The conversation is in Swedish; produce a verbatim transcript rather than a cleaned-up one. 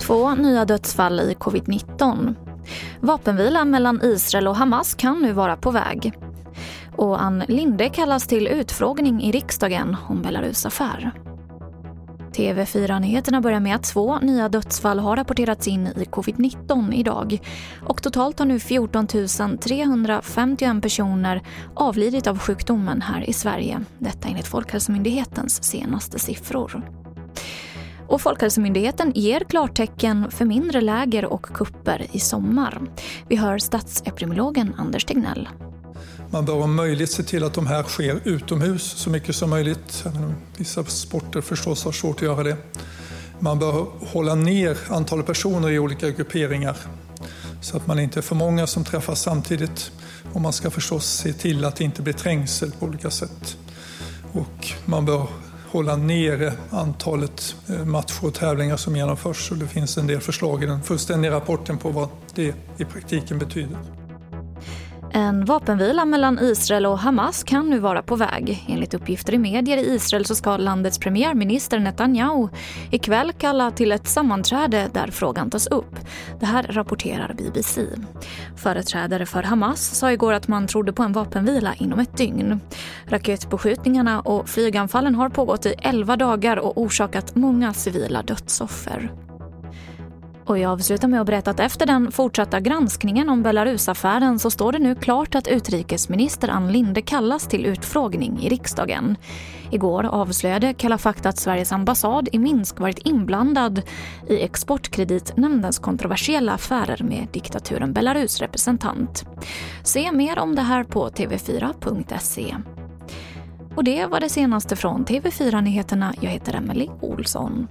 Två nya dödsfall i covid nitton. Vapenvilan mellan Israel och Hamas kan nu vara på väg. Och Ann Linde kallas till utfrågning i riksdagen om Belarus affär. T V fyra-nyheterna börjar med att två nya dödsfall har rapporterats in i covid nitton idag. Och totalt har nu fjorton tusen trehundrafemtioen personer avlidit av sjukdomen här i Sverige. Detta enligt Folkhälsomyndighetens senaste siffror. Och Folkhälsomyndigheten ger klartecken för mindre läger och kupper i sommar. Vi hör statsepidemiologen Anders Tegnell. Man bör om möjligt se till att de här sker utomhus så mycket som möjligt. Vissa sporter förstås har svårt att göra det. Man bör hålla ner antal personer i olika grupperingar så att man inte är för många som träffas samtidigt. Och man ska förstås se till att det inte blir trängsel på olika sätt. Och man bör hålla nere antalet matcher och tävlingar som genomförs. Och det finns en del förslag i den fullständiga rapporten på vad det i praktiken betyder. En vapenvila mellan Israel och Hamas kan nu vara på väg. Enligt uppgifter i medier i Israel så ska landets premiärminister Netanyahu ikväll kalla till ett sammanträde där frågan tas upp. Det här rapporterar B B C. Företrädare för Hamas sa igår att man trodde på en vapenvila inom ett dygn. Raketbeskjutningarna och flyganfallen har pågått i elva dagar och orsakat många civila dödsoffer. Och jag avslutar med att berätta att efter den fortsatta granskningen om Belarus-affären så står det nu klart att utrikesminister Ann Linde kallas till utfrågning i riksdagen. Igår avslöjade Kalla Fakta att Sveriges ambassad i Minsk varit inblandad i Exportkreditnämndens kontroversiella affärer med diktaturen Belarus representant. Se mer om det här på T V fyra punkt se. Och det var det senaste från T V fyra-nyheterna. Jag heter Emily Olsson.